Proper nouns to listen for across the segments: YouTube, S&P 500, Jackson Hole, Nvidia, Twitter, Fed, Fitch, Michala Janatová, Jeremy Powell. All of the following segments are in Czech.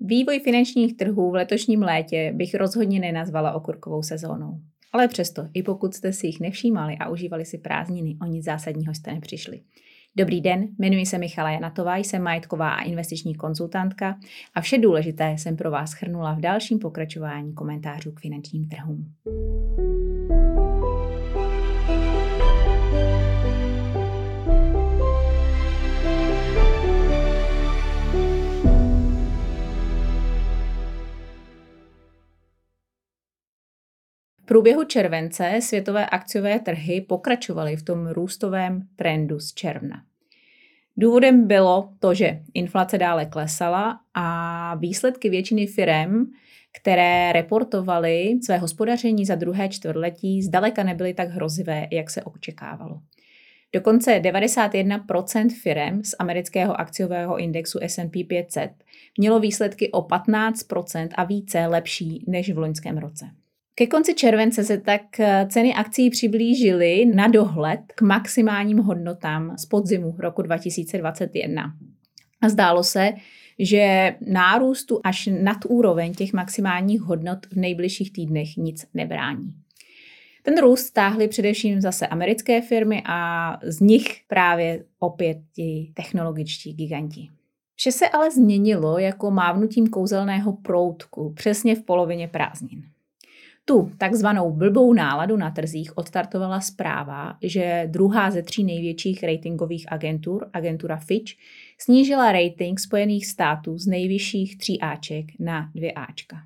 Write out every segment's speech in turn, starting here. Vývoj finančních trhů v letošním létě bych rozhodně nenazvala okurkovou sezónou. Ale přesto, i pokud jste si jich nevšímali a užívali si prázdniny, o nic zásadního jste nepřišli. Dobrý den, jmenuji se Michala Janatová, jsem majetková a investiční konzultantka a vše důležité jsem pro vás shrnula v dalším pokračování komentářů k finančním trhům. V průběhu července světové akciové trhy pokračovaly v tom růstovém trendu z června. Důvodem bylo to, že inflace dále klesala a výsledky většiny firem, které reportovaly své hospodaření za druhé čtvrtletí, zdaleka nebyly tak hrozivé, jak se očekávalo. Dokonce 91% firem z amerického akciového indexu S&P 500 mělo výsledky o 15% a více lepší než v loňském roce. Ke konci července se tak ceny akcií přiblížily na dohled k maximálním hodnotám z podzimu roku 2021. A zdálo se, že nárůstu až nad úroveň těch maximálních hodnot v nejbližších týdnech nic nebrání. Ten růst táhly především zase americké firmy a z nich právě opět ti technologičtí giganti. Vše se ale změnilo jako mávnutím kouzelného proutku přesně v polovině prázdnin. Tu takzvanou blbou náladu na trzích odstartovala zpráva, že druhá ze tří největších ratingových agentur, agentura Fitch, snížila rating Spojených států z nejvyšších 3Aček na 2Ačka.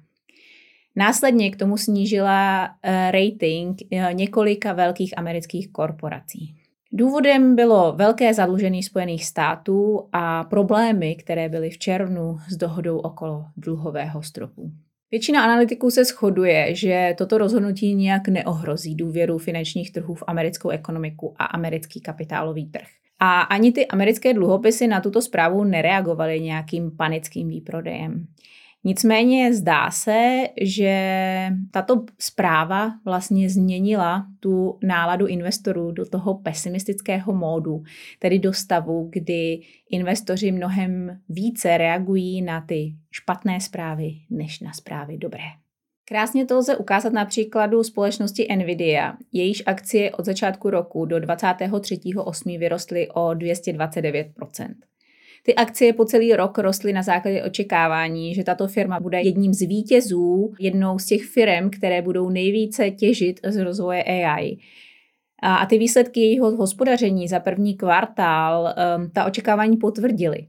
Následně k tomu snížila rating několika velkých amerických korporací. Důvodem bylo velké zadlužení Spojených států a problémy, které byly v červnu s dohodou okolo dluhového stropu. Většina analytiků se shoduje, že toto rozhodnutí nijak neohrozí důvěru finančních trhů v americkou ekonomiku a americký kapitálový trh. A ani ty americké dluhopisy na tuto zprávu nereagovaly nějakým panickým výprodejem. Nicméně zdá se, že tato zpráva vlastně změnila tu náladu investorů do toho pesimistického módu, tedy do stavu, kdy investoři mnohem více reagují na ty špatné zprávy, než na zprávy dobré. Krásně to lze ukázat na příkladu společnosti Nvidia. Jejíž akcie od začátku roku do 23.8. vyrostly o 229%. Ty akcie po celý rok rostly na základě očekávání, že tato firma bude jedním z vítězů, jednou z těch firem, které budou nejvíce těžit z rozvoje AI. A ty výsledky jejího hospodaření za první kvartál ta očekávání potvrdily.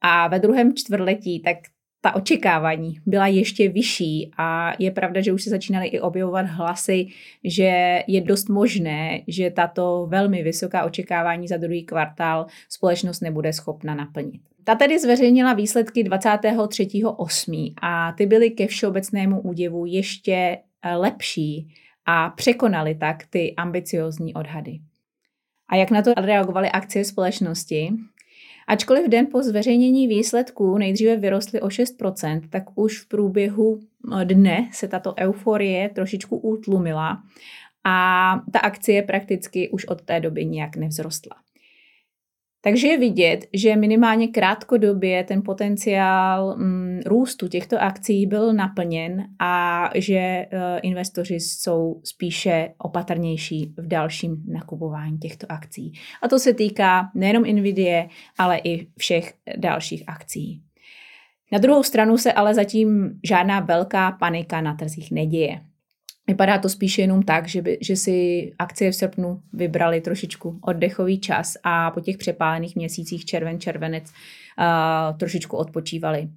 A ve druhém čtvrtletí tak ta očekávání byla ještě vyšší a je pravda, že už se začínaly i objevovat hlasy, že je dost možné, že tato velmi vysoká očekávání za druhý kvartál společnost nebude schopna naplnit. Ta tedy zveřejnila výsledky 23.8. a ty byly ke všeobecnému údivu ještě lepší a překonaly tak ty ambiciozní odhady. A jak na to reagovaly akcie společnosti? Ačkoliv den po zveřejnění výsledků nejdříve vyrostly o 6%, tak už v průběhu dne se tato euforie trošičku utlumila a ta akcie prakticky už od té doby nijak nevzrostla. Takže je vidět, že minimálně krátkodobě ten potenciál růstu těchto akcí byl naplněn a že investoři jsou spíše opatrnější v dalším nakupování těchto akcí. A to se týká nejenom Nvidie, ale i všech dalších akcí. Na druhou stranu se ale zatím žádná velká panika na trzích neděje. Vypadá to spíše jenom tak, že si akcie v srpnu vybrali trošičku oddechový čas a po těch přepálených měsících červenec trošičku odpočívali.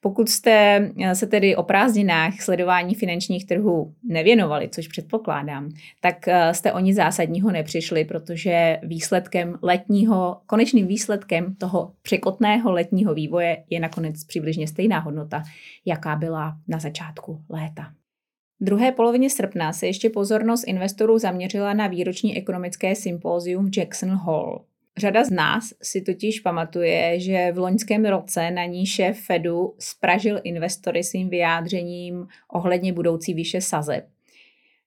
Pokud jste se tedy o prázdninách sledování finančních trhů nevěnovali, což předpokládám, tak jste o nic zásadního nepřišli, protože konečným výsledkem toho překotného letního vývoje je nakonec přibližně stejná hodnota, jaká byla na začátku léta. V druhé polovině srpna se ještě pozornost investorů zaměřila na výroční ekonomické sympózium Jackson Hole. Řada z nás si totiž pamatuje, že v loňském roce na ní šéf Fedu spražil investory svým vyjádřením ohledně budoucí výše sazeb,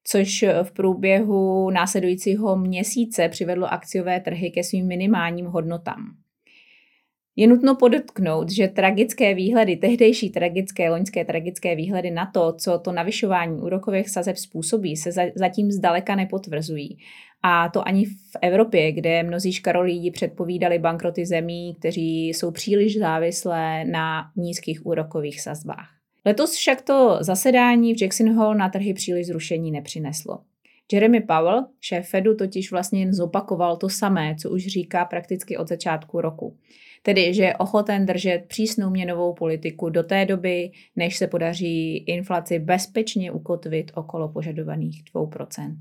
což v průběhu následujícího měsíce přivedlo akciové trhy ke svým minimálním hodnotám. Je nutno podotknout, že tragické výhledy, tehdejší tragické, loňské tragické výhledy na to, co to navyšování úrokových sazeb způsobí, se zatím zdaleka nepotvrzují. A to ani v Evropě, kde mnozí škarolídi předpovídali bankroty zemí, kteří jsou příliš závislé na nízkých úrokových sazbách. Letos však to zasedání v Jackson Hole na trhy příliš zrušení nepřineslo. Jeremy Powell, šéf Fedu, totiž vlastně jen zopakoval to samé, co už říká prakticky od začátku roku. Tedy, že je ochoten držet přísnou měnovou politiku do té doby, než se podaří inflaci bezpečně ukotvit okolo požadovaných 2%.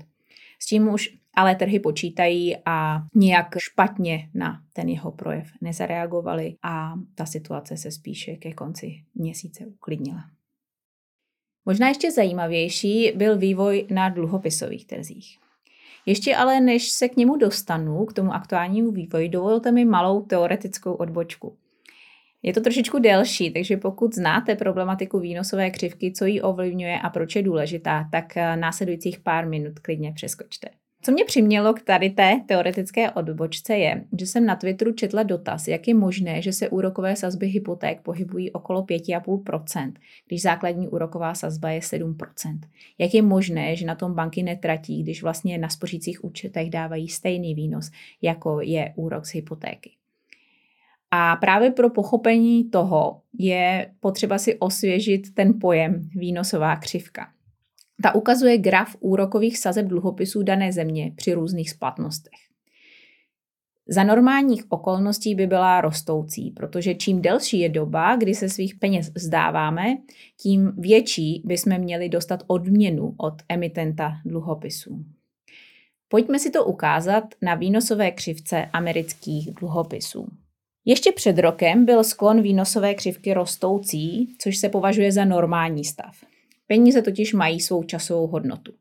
S tím už ale trhy počítají a nijak špatně na ten jeho projev nezareagovali a ta situace se spíše ke konci měsíce uklidnila. Možná ještě zajímavější byl vývoj na dluhopisových trzích. Ještě ale než se k němu dostanu, k tomu aktuálnímu vývoji, dovolte mi malou teoretickou odbočku. Je to trošičku delší, takže pokud znáte problematiku výnosové křivky, co ji ovlivňuje a proč je důležitá, tak následujících pár minut klidně přeskočte. Co mě přimělo k tady té teoretické odbočce je, že jsem na Twitteru četla dotaz, jak je možné, že se úrokové sazby hypoték pohybují okolo 5,5%, když základní úroková sazba je 7%. Jak je možné, že na tom banky netratí, když vlastně na spořících účtech dávají stejný výnos, jako je úrok z hypotéky. A právě pro pochopení toho je potřeba si osvěžit ten pojem výnosová křivka. Ta ukazuje graf úrokových sazeb dluhopisů dané země při různých splatnostech. Za normálních okolností by byla rostoucí, protože čím delší je doba, kdy se svých peněz vzdáváme, tím větší bychom měli dostat odměnu od emitenta dluhopisů. Pojďme si to ukázat na výnosové křivce amerických dluhopisů. Ještě před rokem byl sklon výnosové křivky rostoucí, což se považuje za normální stav. Peníze totiž mají svou časovou hodnotu.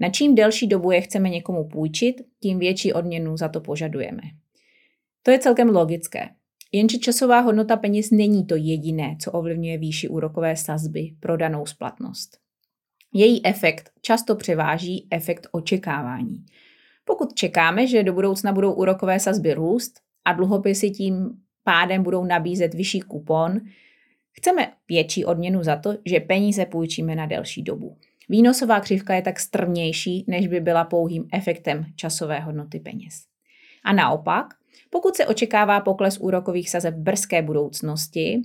Na čím delší dobu je chceme někomu půjčit, tím větší odměnu za to požadujeme. To je celkem logické. Jenže časová hodnota peněz není to jediné, co ovlivňuje výši úrokové sazby pro danou splatnost. Její efekt často převáží efekt očekávání. Pokud čekáme, že do budoucna budou úrokové sazby růst a dluhopisy tím pádem budou nabízet vyšší kupon, chceme větší odměnu za to, že peníze půjčíme na delší dobu. Výnosová křivka je tak strmější, než by byla pouhým efektem časové hodnoty peněz. A naopak, pokud se očekává pokles úrokových sazeb v brzké budoucnosti,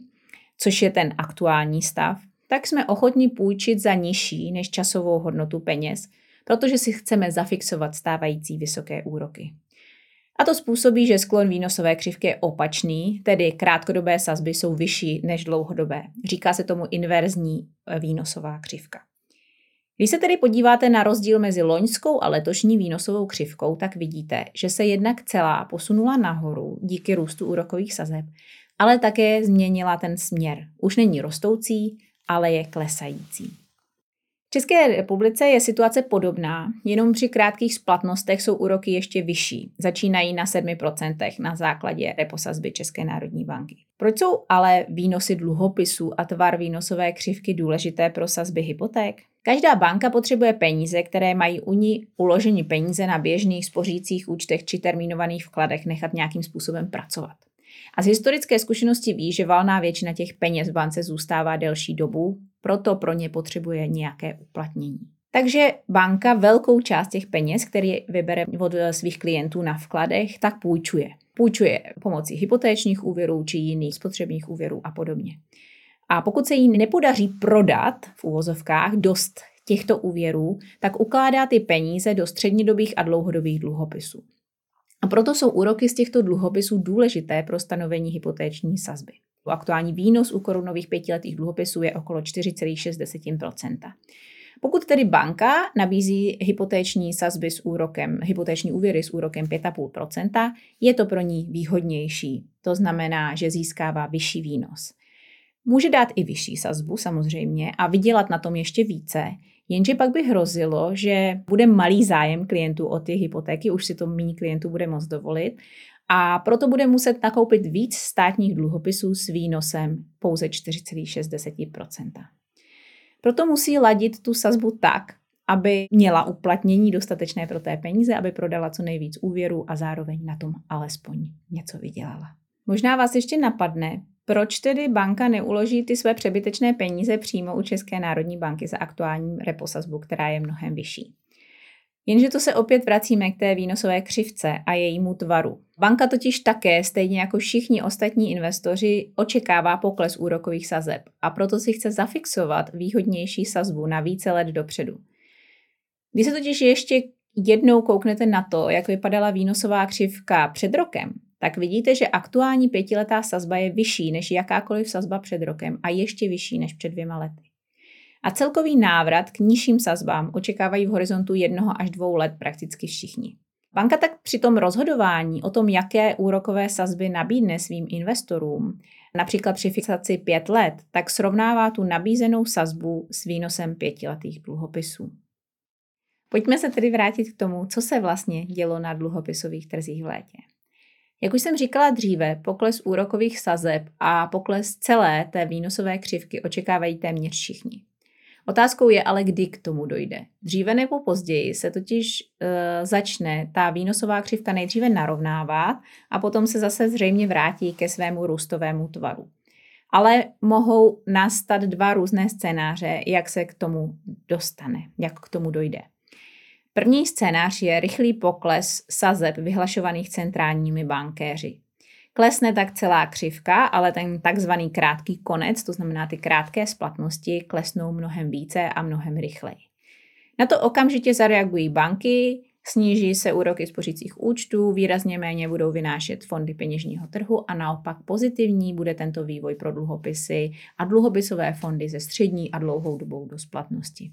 což je ten aktuální stav, tak jsme ochotni půjčit za nižší než časovou hodnotu peněz, protože si chceme zafixovat stávající vysoké úroky. A to způsobí, že sklon výnosové křivky je opačný, tedy krátkodobé sazby jsou vyšší než dlouhodobé. Říká se tomu inverzní výnosová křivka. Když se tedy podíváte na rozdíl mezi loňskou a letošní výnosovou křivkou, tak vidíte, že se jednak celá posunula nahoru díky růstu úrokových sazeb, ale také změnila ten směr. Už není rostoucí, ale je klesající. V České republice je situace podobná, jenom při krátkých splatnostech jsou úroky ještě vyšší, začínají na 7% na základě reposazby České národní banky. Proč jsou ale výnosy dluhopisů a tvar výnosové křivky důležité pro sazby hypoték? Každá banka potřebuje peníze, které mají u ní uloženy peníze na běžných spořících účtech či termínovaných vkladech nechat nějakým způsobem pracovat. A z historické zkušenosti ví, že valná většina těch peněz v bance zůstává delší dobu, proto pro ně potřebuje nějaké uplatnění. Takže banka velkou část těch peněz, které vybere od svých klientů na vkladech, tak půjčuje. Půjčuje pomocí hypotéčních úvěrů či jiných spotřebních úvěrů a podobně. A pokud se jí nepodaří prodat v uvozovkách dost těchto úvěrů, tak ukládá ty peníze do střednědobých a dlouhodobých dluhopisů. A proto jsou úroky z těchto dluhopisů důležité pro stanovení hypotéční sazby. Aktuální výnos u korunových pětiletých dluhopisů je okolo 4,6%. Pokud tedy banka nabízí hypotéční úvěry s úrokem 5,5%, je to pro ní výhodnější. To znamená, že získává vyšší výnos. Může dát i vyšší sazbu samozřejmě a vydělat na tom ještě více, jenže pak by hrozilo, že bude malý zájem klientů o ty hypotéky, už si to méně klientů bude moct dovolit a proto bude muset nakoupit víc státních dluhopisů s výnosem pouze 4,6%. Proto musí ladit tu sazbu tak, aby měla uplatnění dostatečné pro té peníze, aby prodala co nejvíc úvěru a zároveň na tom alespoň něco vydělala. Možná vás ještě napadne, proč tedy banka neuloží ty své přebytečné peníze přímo u České národní banky za aktuální reposazbu, která je mnohem vyšší. Jenže to se opět vracíme k té výnosové křivce a jejímu tvaru. Banka totiž také, stejně jako všichni ostatní investoři, očekává pokles úrokových sazeb a proto si chce zafixovat výhodnější sazbu na více let dopředu. Když se totiž ještě jednou kouknete na to, jak vypadala výnosová křivka před rokem, tak vidíte, že aktuální pětiletá sazba je vyšší než jakákoliv sazba před rokem a ještě vyšší než před 2 lety. A celkový návrat k nižším sazbám očekávají v horizontu 1 až 2 let prakticky všichni. Banka tak při tom rozhodování o tom, jaké úrokové sazby nabídne svým investorům, například při fixaci 5 let, tak srovnává tu nabízenou sazbu s výnosem 5letých dluhopisů. Pojďme se tedy vrátit k tomu, co se vlastně dělo na dluhopisových trzích v létě. Jak už jsem říkala dříve, pokles úrokových sazeb a pokles celé té výnosové křivky očekávají téměř všichni. Otázkou je ale, kdy k tomu dojde. Dříve nebo později se totiž začne ta výnosová křivka nejdříve narovnávat a potom se zase zřejmě vrátí ke svému růstovému tvaru. Ale mohou nastat 2 různé scénáře, jak se k tomu dostane, jak k tomu dojde. První scénář je rychlý pokles sazeb vyhlašovaných centrálními bankéři. Klesne tak celá křivka, ale ten takzvaný krátký konec, to znamená ty krátké splatnosti, klesnou mnohem více a mnohem rychleji. Na to okamžitě zareagují banky, sníží se úroky z spořících účtů, výrazně méně budou vynášet fondy peněžního trhu a naopak pozitivní bude tento vývoj pro dluhopisy a dluhopisové fondy se střední a dlouhou dobou do splatnosti.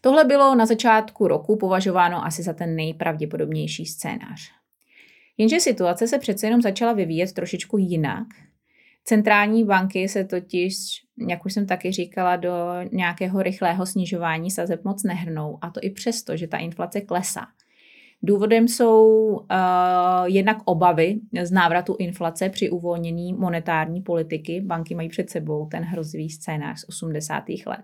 Tohle bylo na začátku roku považováno asi za ten nejpravděpodobnější scénář. Jenže situace se přece jenom začala vyvíjet trošičku jinak. Centrální banky se totiž, jak už jsem taky říkala, do nějakého rychlého snižování sazeb moc nehrnou, a to i přesto, že ta inflace klesá. Důvodem jsou jednak obavy z návratu inflace při uvolnění monetární politiky. Banky mají před sebou ten hrozivý scénář z 80. let.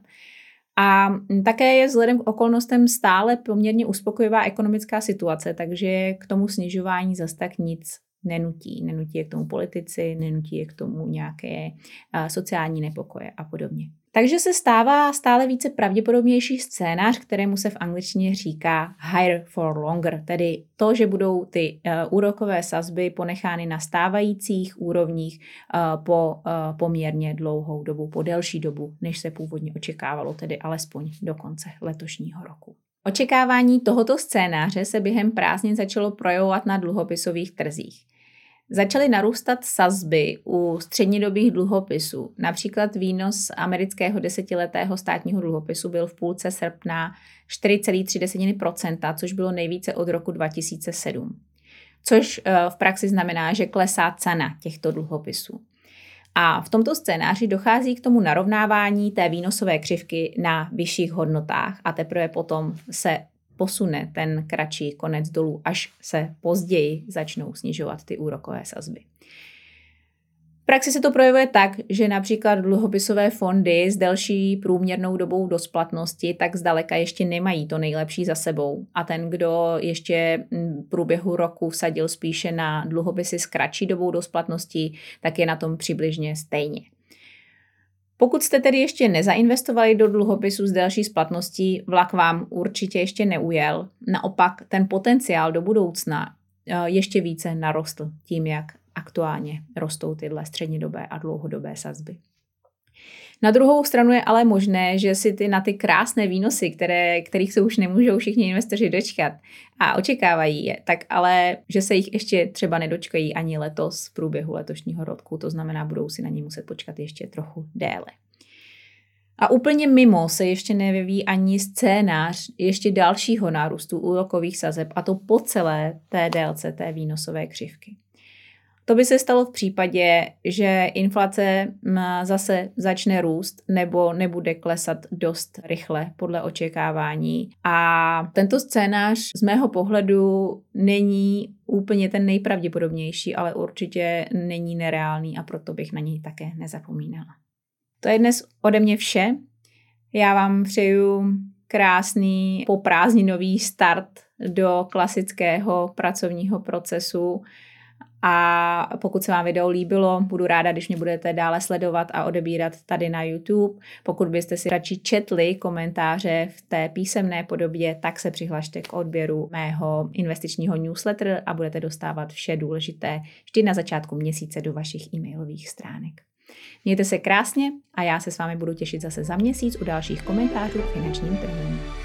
A také je vzhledem k okolnostem stále poměrně uspokojivá ekonomická situace, takže k tomu snižování zas tak nic nenutí. Nenutí je k tomu politici, nenutí je k tomu nějaké sociální nepokoje a podobně. Takže se stává stále více pravděpodobnější scénář, kterému se v angličtině říká higher for longer, tedy to, že budou ty úrokové sazby ponechány na stávajících úrovních po poměrně dlouhou dobu, po delší dobu, než se původně očekávalo, tedy alespoň do konce letošního roku. Očekávání tohoto scénáře se během prázdnin začalo projevovat na dluhopisových trzích. Začaly narůstat sazby u střednědobých dluhopisů. Například výnos amerického 10letého státního dluhopisu byl v půlce srpna 4,3%, což bylo nejvíce od roku 2007. Což v praxi znamená, že klesá cena těchto dluhopisů. A v tomto scénáři dochází k tomu narovnávání té výnosové křivky na vyšších hodnotách a teprve potom se posune ten kratší konec dolů, až se později začnou snižovat ty úrokové sazby. V praxi se to projevuje tak, že například dluhopisové fondy s delší průměrnou dobou dosplatnosti tak zdaleka ještě nemají to nejlepší za sebou. A ten, kdo ještě v průběhu roku vsadil spíše na dluhopisy s kratší dobou dosplatnosti, tak je na tom přibližně stejně. Pokud jste tedy ještě nezainvestovali do dluhopisů s delší splatností, vlak vám určitě ještě neujel. Naopak ten potenciál do budoucna ještě více narostl tím, jak aktuálně rostou tyhle střednědobé a dlouhodobé sazby. Na druhou stranu je ale možné, že si na ty krásné výnosy, kterých se už nemůžou všichni investoři dočkat a očekávají je, tak ale, že se jich ještě třeba nedočkají ani letos v průběhu letošního roku, to znamená, budou si na ně muset počkat ještě trochu déle. A úplně mimo se ještě nevyvíjí ani scénář ještě dalšího nárůstu úrokových sazeb, a to po celé té délce té výnosové křivky. To by se stalo v případě, že inflace zase začne růst nebo nebude klesat dost rychle podle očekávání. A tento scénář z mého pohledu není úplně ten nejpravděpodobnější, ale určitě není nereálný a proto bych na něj také nezapomínala. To je dnes ode mě vše. Já vám přeju krásný poprázdninový start do klasického pracovního procesu. A pokud se vám video líbilo, budu ráda, když mě budete dále sledovat a odebírat tady na YouTube. Pokud byste si radši četli komentáře v té písemné podobě, tak se přihlašte k odběru mého investičního newsletteru a budete dostávat vše důležité vždy na začátku měsíce do vašich e-mailových stránek. Mějte se krásně a já se s vámi budu těšit zase za měsíc u dalších komentářů k finančním trhům.